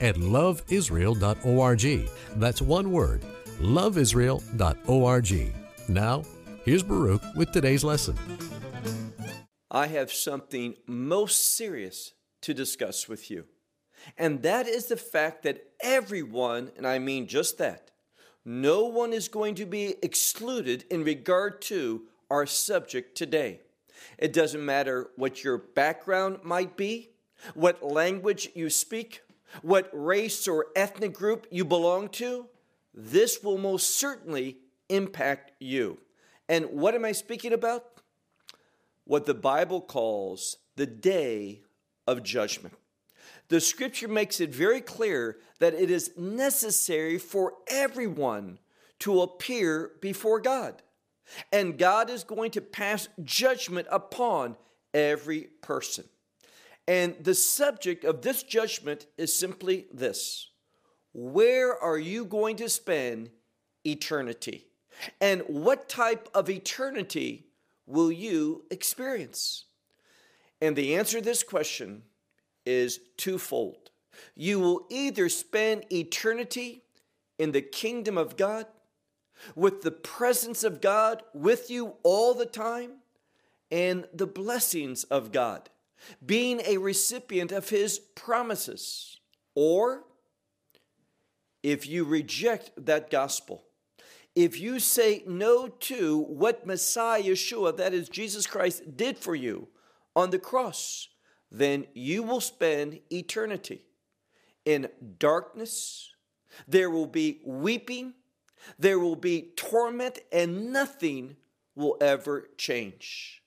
at loveisrael.org. That's one word, loveisrael.org. Now, here's Baruch with today's lesson. I have something most serious to discuss with you, and that is the fact that everyone, and I mean just that, no one is going to be excluded in regard to our subject today. It doesn't matter what your background might be, what language you speak, what race or ethnic group you belong to, this will most certainly impact you. And what am I speaking about? What the Bible calls the day of judgment. The scripture makes it very clear that it is necessary for everyone to appear before God. And God is going to pass judgment upon every person. And the subject of this judgment is simply this: where are you going to spend eternity? And what type of eternity will you experience? And the answer to this question is twofold. You will either spend eternity in the kingdom of God, with the presence of God with you all the time, and the blessings of God, being a recipient of His promises. Or, if you reject that gospel, if you say no to what Messiah Yeshua, that is Jesus Christ, did for you on the cross, then you will spend eternity in darkness. There will be weeping, there will be torment, and nothing will ever change.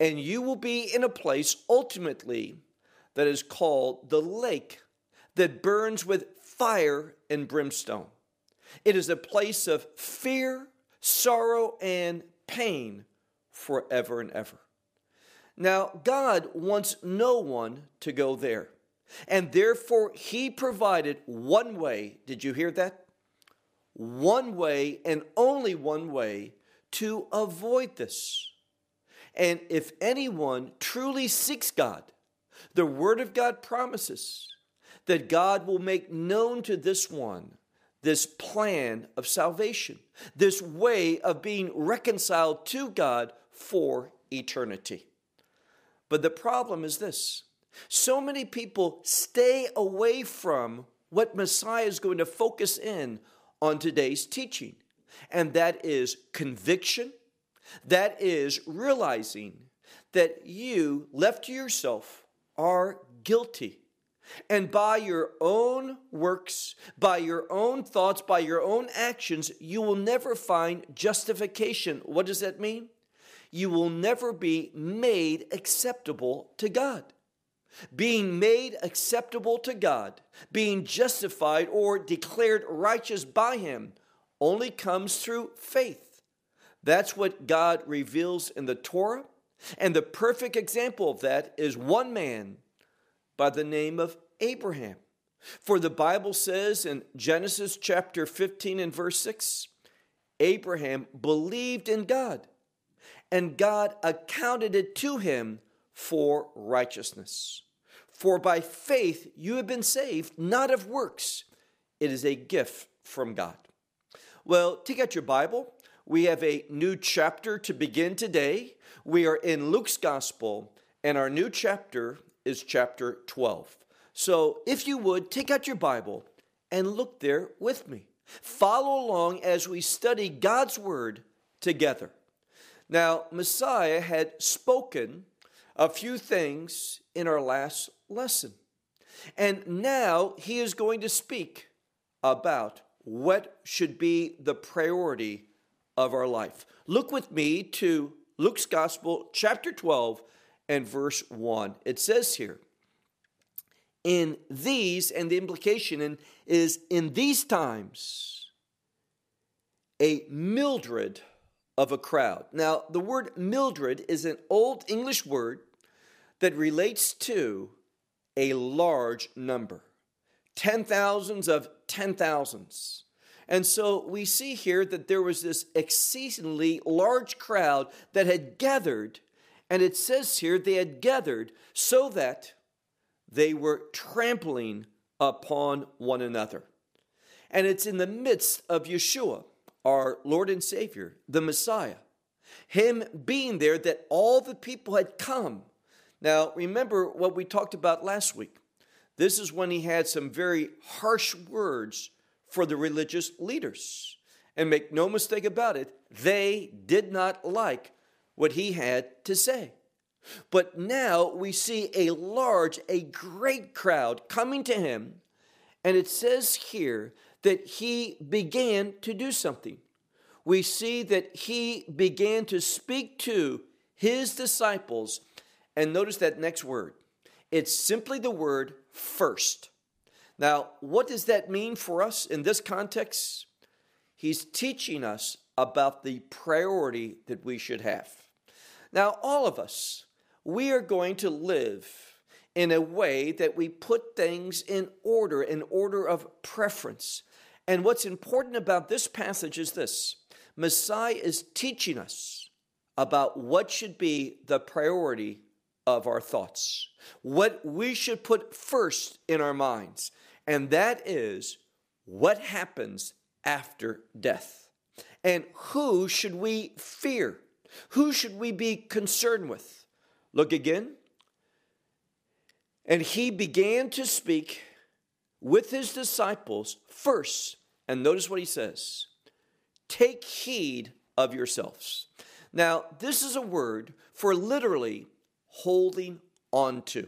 And you will be in a place ultimately that is called the lake that burns with fire and brimstone. It is a place of fear, sorrow, and pain forever and ever. Now, God wants no one to go there, and therefore He provided one way. Did you hear that? One way, and only one way, to avoid this. And if anyone truly seeks God, the Word of God promises that God will make known to this one this plan of salvation, this way of being reconciled to God for eternity. But the problem is this: so many people stay away from what Messiah is going to focus in on today's teaching, and that is conviction. That is realizing that you, left to yourself, are guilty. And by your own works, by your own thoughts, by your own actions, you will never find justification. What does that mean? You will never be made acceptable to God. Being made acceptable to God, being justified or declared righteous by Him, only comes through faith. That's what God reveals in the Torah, and the perfect example of that is one man by the name of Abraham. For the Bible says in Genesis chapter 15 and verse 6, Abraham believed in God, and God accounted it to him for righteousness. For by faith you have been saved, not of works. It is a gift from God. Well, take out your Bible. We have a new chapter to begin today. We are in Luke's Gospel, and our new chapter is chapter 12. So if you would, take out your Bible and look there with me. Follow along as we study God's Word together. Now, Messiah had spoken a few things in our last lesson, and now he is going to speak about what should be the priority of our life. Look with me to Luke's Gospel, chapter 12 and verse 1. It says here, in these, and the implication is in these times, a Mildred of a crowd. Now, the word Mildred is an old English word that relates to a large number, 10,000s of 10,000s. And so we see here that there was this exceedingly large crowd that had gathered, and it says here they had gathered so that they were trampling upon one another. And it's in the midst of Yeshua, our Lord and Savior, the Messiah, him being there that all the people had come. Now, remember what we talked about last week. This is when he had some very harsh words for the religious leaders. And make no mistake about it, they did not like what he had to say. But now we see a great crowd coming to him. And it says here that he began to do something. We see that he began to speak to his disciples. And notice that next word. It's simply the word first. Now, what does that mean for us in this context? He's teaching us about the priority that we should have. Now, all of us, we are going to live in a way that we put things in order of preference. And what's important about this passage is this. Messiah is teaching us about what should be the priority of our thoughts, what we should put first in our minds, and that is what happens after death. And who should we fear? Who should we be concerned with? Look again. And he began to speak with his disciples first. And notice what he says. Take heed of yourselves. Now, this is a word for literally holding on to.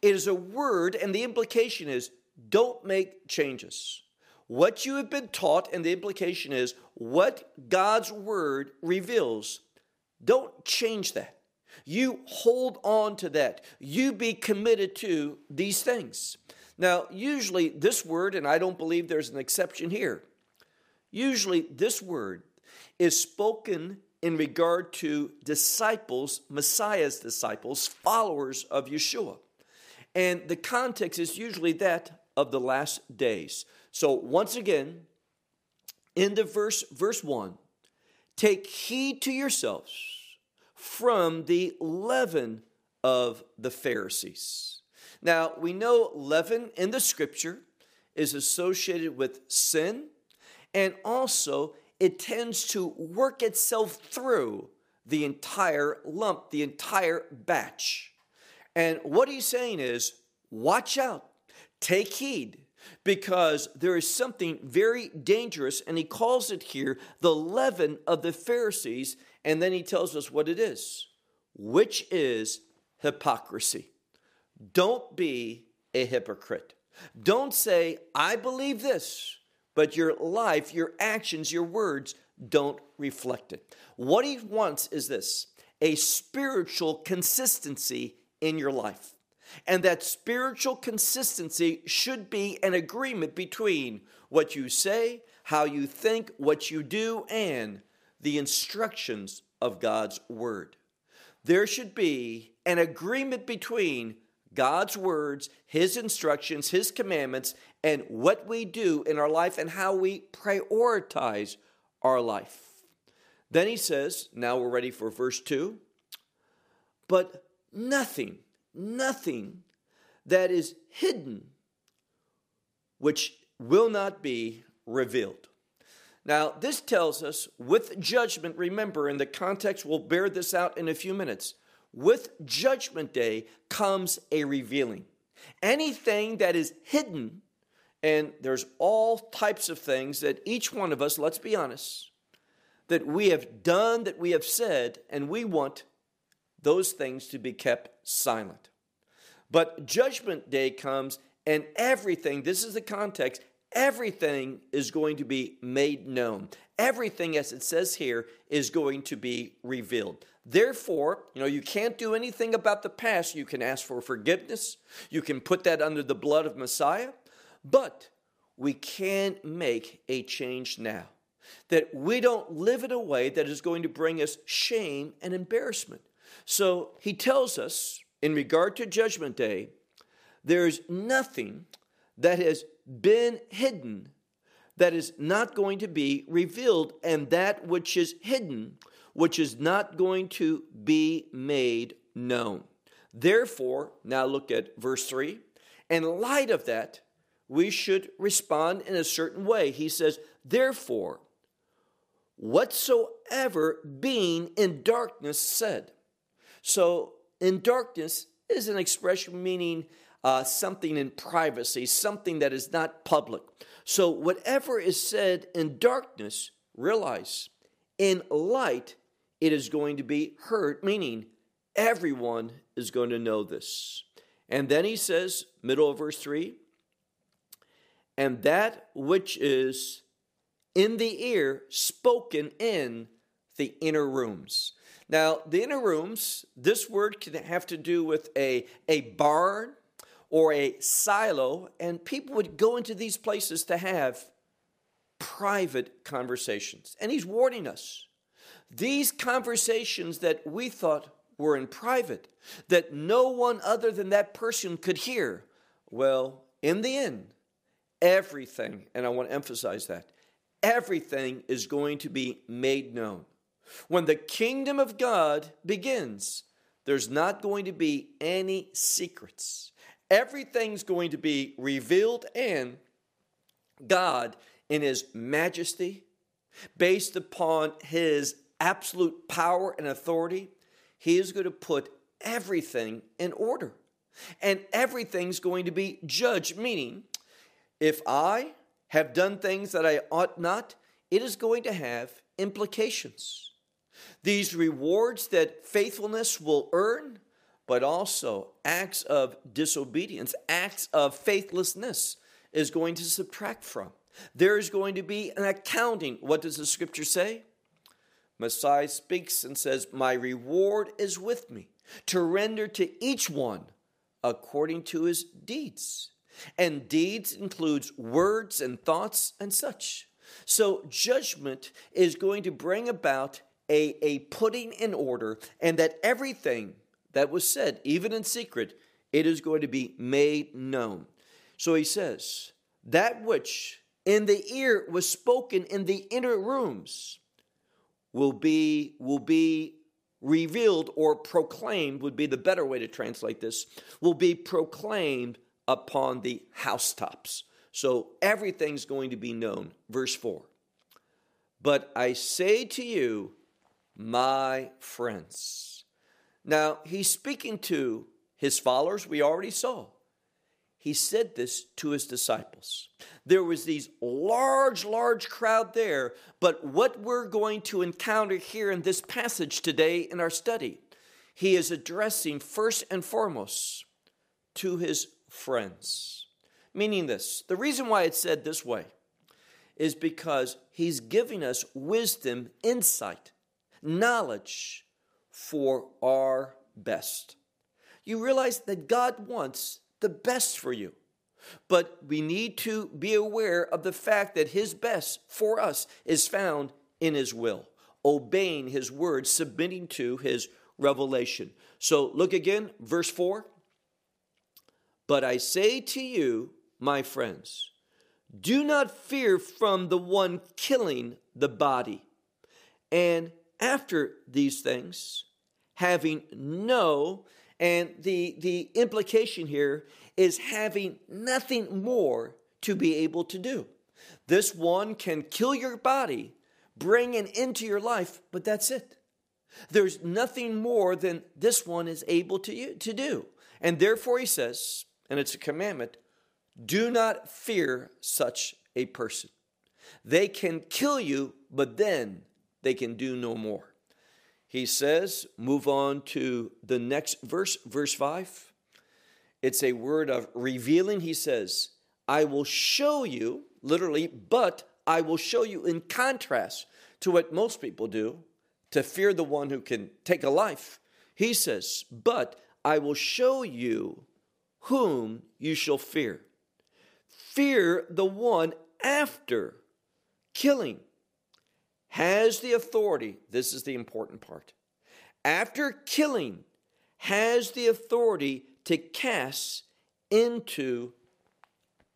It is a word, and the implication is don't make changes. What you have been taught, and the implication is what God's word reveals, don't change that. You hold on to that. You be committed to these things. Now, usually this word, and I don't believe there's an exception here, usually this word is spoken in regard to disciples, Messiah's disciples, followers of Yeshua. And the context is usually that of the last days. So once again, in the verse 1, take heed to yourselves from the leaven of the Pharisees. Now, we know leaven in the scripture is associated with sin, and also it tends to work itself through the entire lump, the entire batch. And what he's saying is, watch out, take heed, because there is something very dangerous, and he calls it here the leaven of the Pharisees, and then he tells us what it is, which is hypocrisy. Don't be a hypocrite. Don't say, I believe this, but your life, your actions, your words don't reflect it. What he wants is this, a spiritual consistency in your life. And that spiritual consistency should be an agreement between what you say, how you think, what you do, and the instructions of God's word. There should be an agreement between God's words, his instructions, his commandments, and what we do in our life and how we prioritize our life. Then he says, now we're ready for verse 2, but nothing that is hidden, which will not be revealed. Now, this tells us with judgment, remember, in the context, we'll bear this out in a few minutes. With judgment day comes a revealing. Anything that is hidden, and there's all types of things that each one of us, let's be honest, that we have done, that we have said, and we want those things to be kept silent. But judgment day comes and everything, this is the context, everything is going to be made known. Everything, as it says here, is going to be revealed. Therefore, you can't do anything about the past. You can ask for forgiveness. You can put that under the blood of Messiah. But we can make a change now, that we don't live in a way that is going to bring us shame and embarrassment. So he tells us, in regard to Judgment Day, there is nothing that has been hidden that is not going to be revealed, and that which is hidden, which is not going to be made known. Therefore, now look at verse 3. In light of that, we should respond in a certain way. He says, therefore, whatsoever being in darkness said. So, in darkness is an expression meaning something in privacy, something that is not public. So, whatever is said in darkness, realize, in light, it is going to be heard, meaning everyone is going to know this. And then he says, middle of verse 3, and that which is in the ear spoken in the inner rooms. Now, the inner rooms, this word can have to do with a barn or a silo, and people would go into these places to have private conversations. And he's warning us. These conversations that we thought were in private, that no one other than that person could hear, well, in the end, everything, and I want to emphasize that, everything is going to be made known. When the kingdom of God begins, there's not going to be any secrets. Everything's going to be revealed, and God, in his majesty, based upon his absolute power and authority, he is going to put everything in order. And everything's going to be judged, meaning if I have done things that I ought not, it is going to have implications. These rewards that faithfulness will earn, but also acts of disobedience, acts of faithlessness is going to subtract from. There is going to be an accounting. What does the scripture say? Messiah speaks and says, my reward is with me to render to each one according to his deeds. And deeds includes words and thoughts and such. So judgment is going to bring about a putting in order, and that everything that was said, even in secret, it is going to be made known. So he says, that which in the ear was spoken in the inner rooms will be revealed, or proclaimed would be the better way to translate this, will be proclaimed upon the housetops. So everything's going to be known. Verse 4. But I say to you, my friends. Now, he's speaking to his followers. We already saw. He said this to his disciples. There was these large crowd there, but what we're going to encounter here in this passage today in our study, he is addressing first and foremost to his friends. Meaning this, the reason why it's said this way is because he's giving us wisdom, insight, knowledge for our best. You realize that God wants the best for you, but we need to be aware of the fact that his best for us is found in his will, obeying his word, submitting to his revelation. So look again, verse 4. But I say to you, my friends, do not fear from the one killing the body, and after these things, having no, and the implication here is having nothing more to be able to do. This one can kill your body, bring an end to your life, but that's it. There's nothing more than this one is able to do. And therefore he says, and it's a commandment, do not fear such a person. They can kill you, but then they can do no more. He says, move on to the next verse, verse 5. It's a word of revealing. He says, I will show you, literally, but I will show you in contrast to what most people do, to fear the one who can take a life. He says, but I will show you whom you shall fear. Fear the one after killing has the authority. This is the important part. After killing has the authority to cast into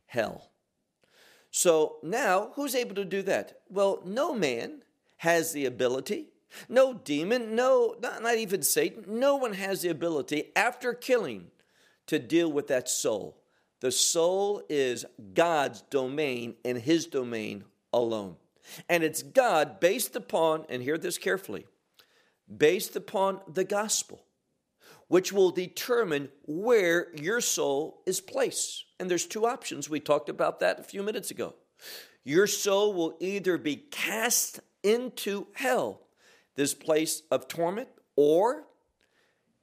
hell. So now, who's able to do that? Well, no man has the ability. No demon, not even Satan. No one has the ability after killing to deal with that soul. The soul is God's domain and his domain alone. And it's God based upon, and hear this carefully, based upon the gospel, which will determine where your soul is placed. And there's two options. We talked about that a few minutes ago. Your soul will either be cast into hell, this place of torment, or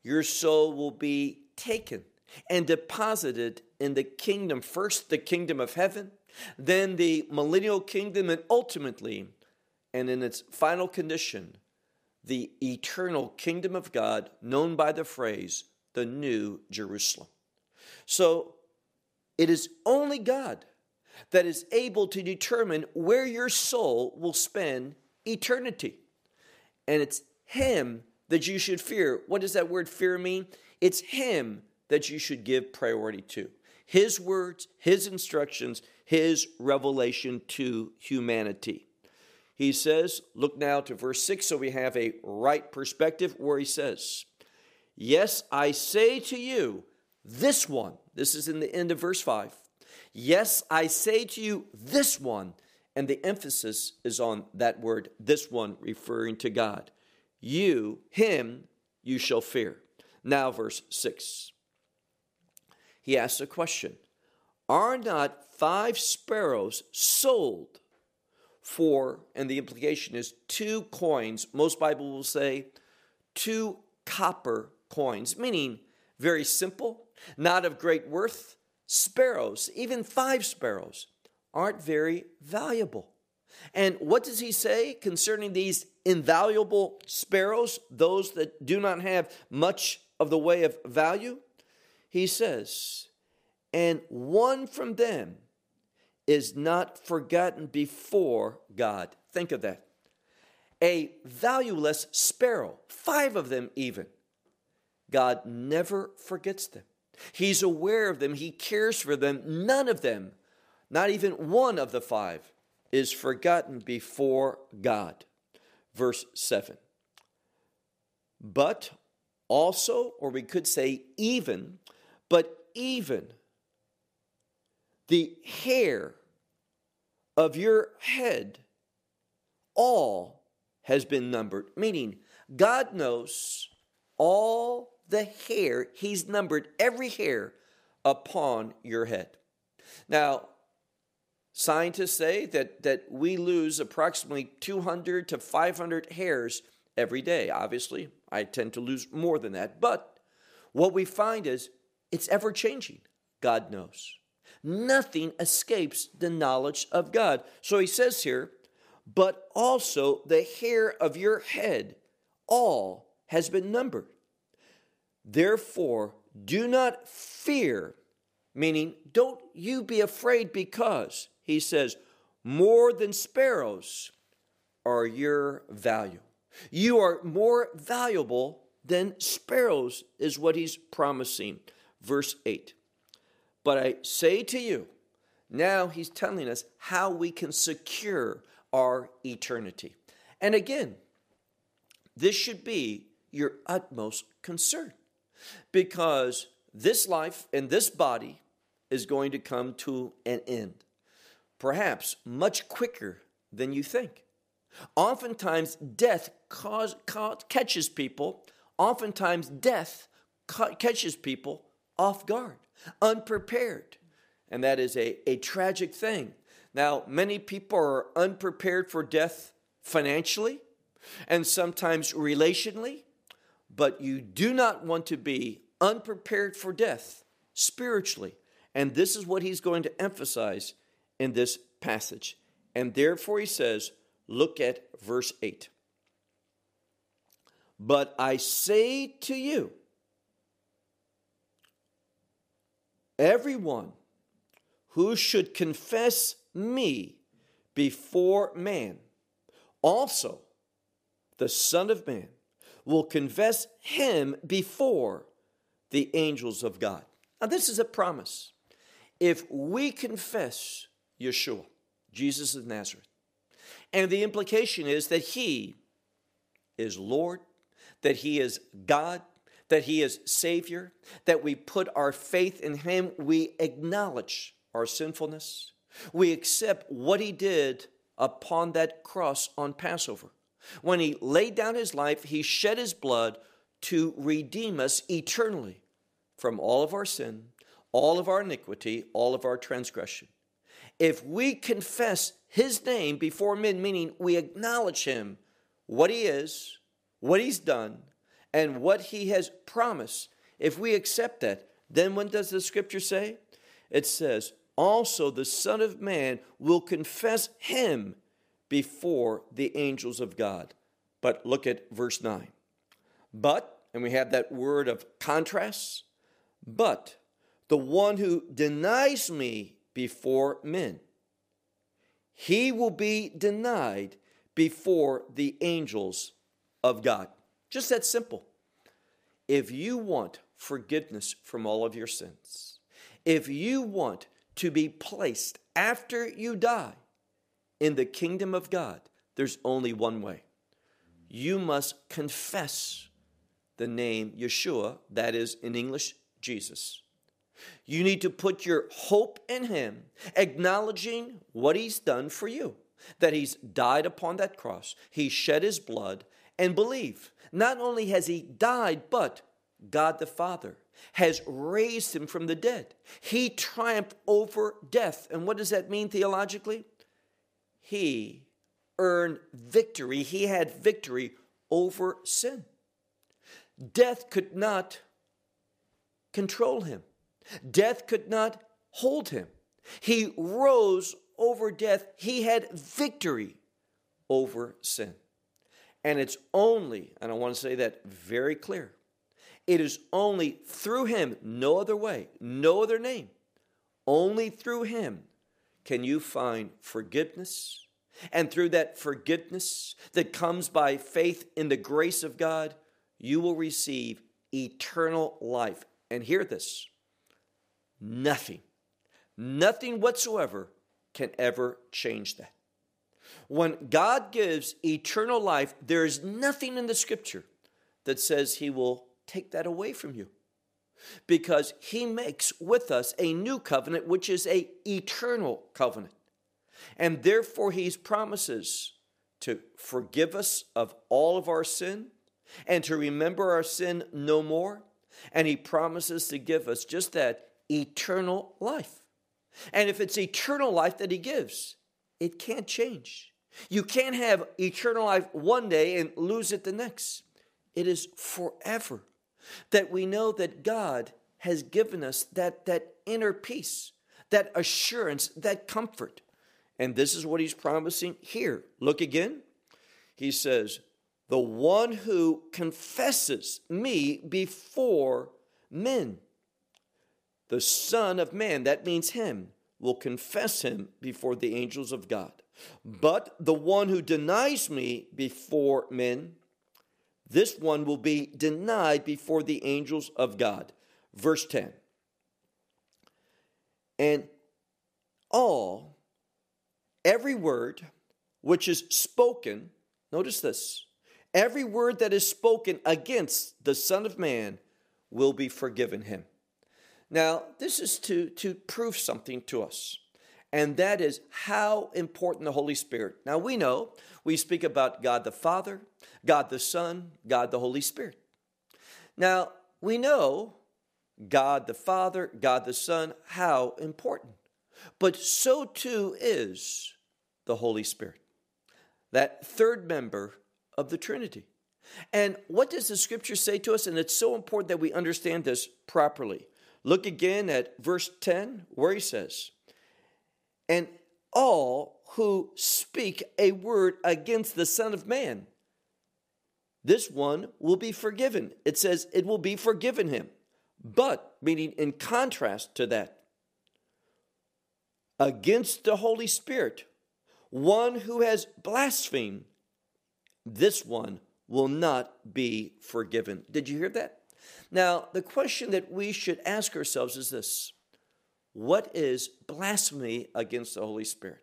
your soul will be taken and deposited in the kingdom. First, the kingdom of heaven, then the millennial kingdom, and ultimately, and in its final condition, the eternal kingdom of God, known by the phrase, the New Jerusalem. So it is only God that is able to determine where your soul will spend eternity. And it's him that you should fear. What does that word fear mean? It's him that you should give priority to. His words, his instructions, his revelation to humanity. He says, look now to verse 6, so we have a right perspective where he says, yes, I say to you, this one, this is in the end of verse 5, yes, I say to you, this one, and the emphasis is on that word, this one, referring to God. You, him, you shall fear. Now verse 6, he asks a question, are not 5 sparrows sold for, and the implication is 2 coins, most Bible will say 2 copper coins, meaning very simple, not of great worth. Sparrows, even 5 sparrows, aren't very valuable. And what does he say concerning these invaluable sparrows, those that do not have much of the way of value? He says, and one from them is not forgotten before God. Think of that. A valueless sparrow, 5 of them even. God never forgets them. He's aware of them. He cares for them. None of them, not even one of the 5, is forgotten before God. Verse 7. But also, or we could say even, but even the hair of your head, all has been numbered. Meaning, God knows all the hair. He's numbered every hair upon your head. Now, scientists say that we lose approximately 200 to 500 hairs every day. Obviously, I tend to lose more than that. But what we find is it's ever-changing. God knows. Nothing escapes the knowledge of God. So he says here, but also the hair of your head, all has been numbered. Therefore, do not fear, meaning don't you be afraid, because, he says, more than sparrows are your value. You are more valuable than sparrows is what he's promising. Verse 8. But I say to you, now he's telling us how we can secure our eternity. And again, this should be your utmost concern, because this life and this body is going to come to an end, perhaps much quicker than you think. Oftentimes, death catches people. Oftentimes, death catches people off guard, unprepared, and that is a tragic thing. Now, many people are unprepared for death financially and sometimes relationally, but you do not want to be unprepared for death spiritually, and this is what he's going to emphasize in this passage. And therefore, he says, look at verse 8. But I say to you, everyone who should confess me before man, also the Son of Man will confess him before the angels of God. Now, this is a promise. If we confess Yeshua, Jesus of Nazareth, and the implication is that he is Lord, that he is God, that he is Savior, that we put our faith in him, we acknowledge our sinfulness, we accept what he did upon that cross on Passover. When he laid down his life, he shed his blood to redeem us eternally from all of our sin, all of our iniquity, all of our transgression. If we confess his name before men, meaning we acknowledge him, what he is, what he's done, and what he has promised, if we accept that, then what does the scripture say? It says, also the Son of Man will confess him before the angels of God. But look at verse 9. But, and we have that word of contrast, but the one who denies me before men, he will be denied before the angels of God. Just that simple. If you want forgiveness from all of your sins, if you want to be placed after you die in the kingdom of God, there's only one way. You must confess the name Yeshua, that is in English, Jesus. You need to put your hope in him, acknowledging what he's done for you, that he's died upon that cross, he shed his blood, and believe. Not only has he died, but God the Father has raised him from the dead. He triumphed over death. And what does that mean theologically? He earned victory. He had victory over sin. Death could not control him. Death could not hold him. He rose over death. He had victory over sin. And it's only, and I want to say that very clear, it is only through him, no other way, no other name, only through him can you find forgiveness. And through that forgiveness that comes by faith in the grace of God, you will receive eternal life. And hear this, nothing, nothing whatsoever can ever change that. When God gives eternal life, there is nothing in the scripture that says he will take that away from you, because he makes with us a new covenant, which is an eternal covenant. And therefore, he promises to forgive us of all of our sin and to remember our sin no more. And he promises to give us just that eternal life. And if it's eternal life that he gives, it can't change. You can't have eternal life one day and lose it the next. It is forever that we know that God has given us that inner peace, that assurance, that comfort. And this is what he's promising here. Look again. He says, the one who confesses me before men, the Son of Man, that means him, will confess him before the angels of God. But the one who denies me before men, this one will be denied before the angels of God. Verse 10. And every word which is spoken, notice this, every word that is spoken against the Son of Man will be forgiven him. Now, this is to prove something to us, and that is how important the Holy Spirit. Now, we know we speak about God the Father, God the Son, God the Holy Spirit. Now, we know God the Father, God the Son, how important. But so too is the Holy Spirit, that third member of the Trinity. And what does the scripture say to us? And it's so important that we understand this properly. Look again at verse 10, where he says, and all who speak a word against the Son of Man, this one will be forgiven. It says it will be forgiven him. But, meaning in contrast to that, against the Holy Spirit, one who has blasphemed, this one will not be forgiven. Did you hear that? Now, the question that we should ask ourselves is this. What is blasphemy against the Holy Spirit?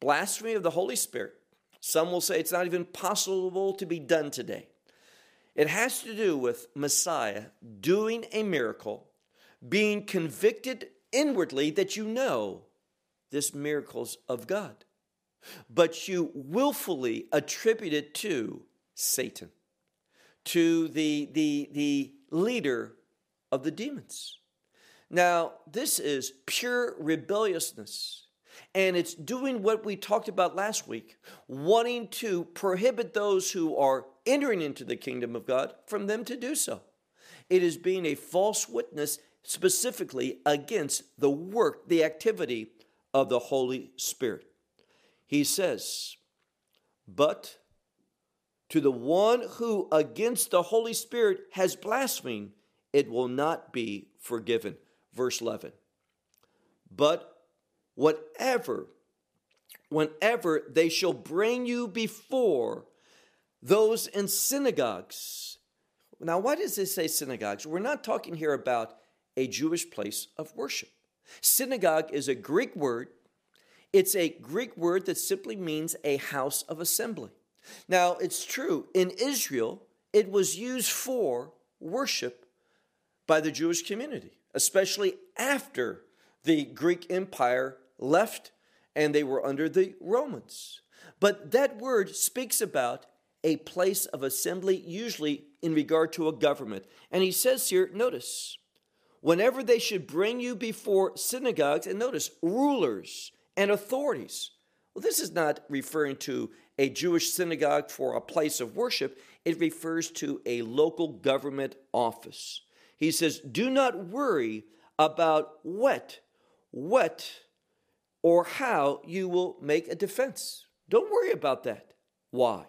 Blasphemy of the Holy Spirit. Some will say it's not even possible to be done today. It has to do with Messiah doing a miracle, being convicted inwardly that you know this miracle's of God, but you willfully attribute it to Satan, to the leader of the demons. Now, this is pure rebelliousness, and it's doing what we talked about last week, wanting to prohibit those who are entering into the kingdom of God from them to do so. It is being a false witness specifically against the work, the activity of the Holy Spirit. He says, but to the one who against the Holy Spirit has blasphemed, it will not be forgiven. Verse 11, but whenever they shall bring you before those in synagogues. Now, why does this say synagogues? We're not talking here about a Jewish place of worship. Synagogue is a Greek word. It's a Greek word that simply means a house of assembly. Now, it's true, in Israel, it was used for worship by the Jewish community, especially after the Greek Empire left and they were under the Romans. But that word speaks about a place of assembly, usually in regard to a government. And he says here, notice, whenever they should bring you before synagogues, and notice, rulers and authorities. Well, this is not referring to a Jewish synagogue for a place of worship. It refers to a local government office. He says, do not worry about what, or how you will make a defense. Don't worry about that. Why?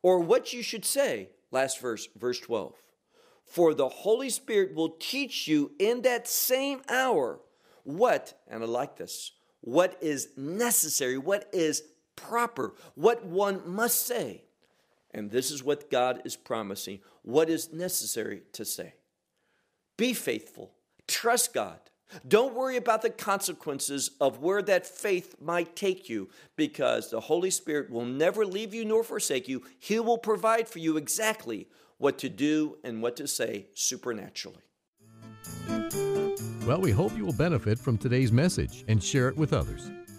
Or what you should say, last verse, verse 12. For the Holy Spirit will teach you in that same hour what, and I like this, what is necessary, what is proper, what one must say. And this is what God is promising, what is necessary to say. Be faithful, trust God. Don't worry about the consequences of where that faith might take you, because the Holy Spirit will never leave you nor forsake you. He will provide for you exactly what to do and what to say supernaturally. Well, we hope you will benefit from today's message and share it with others.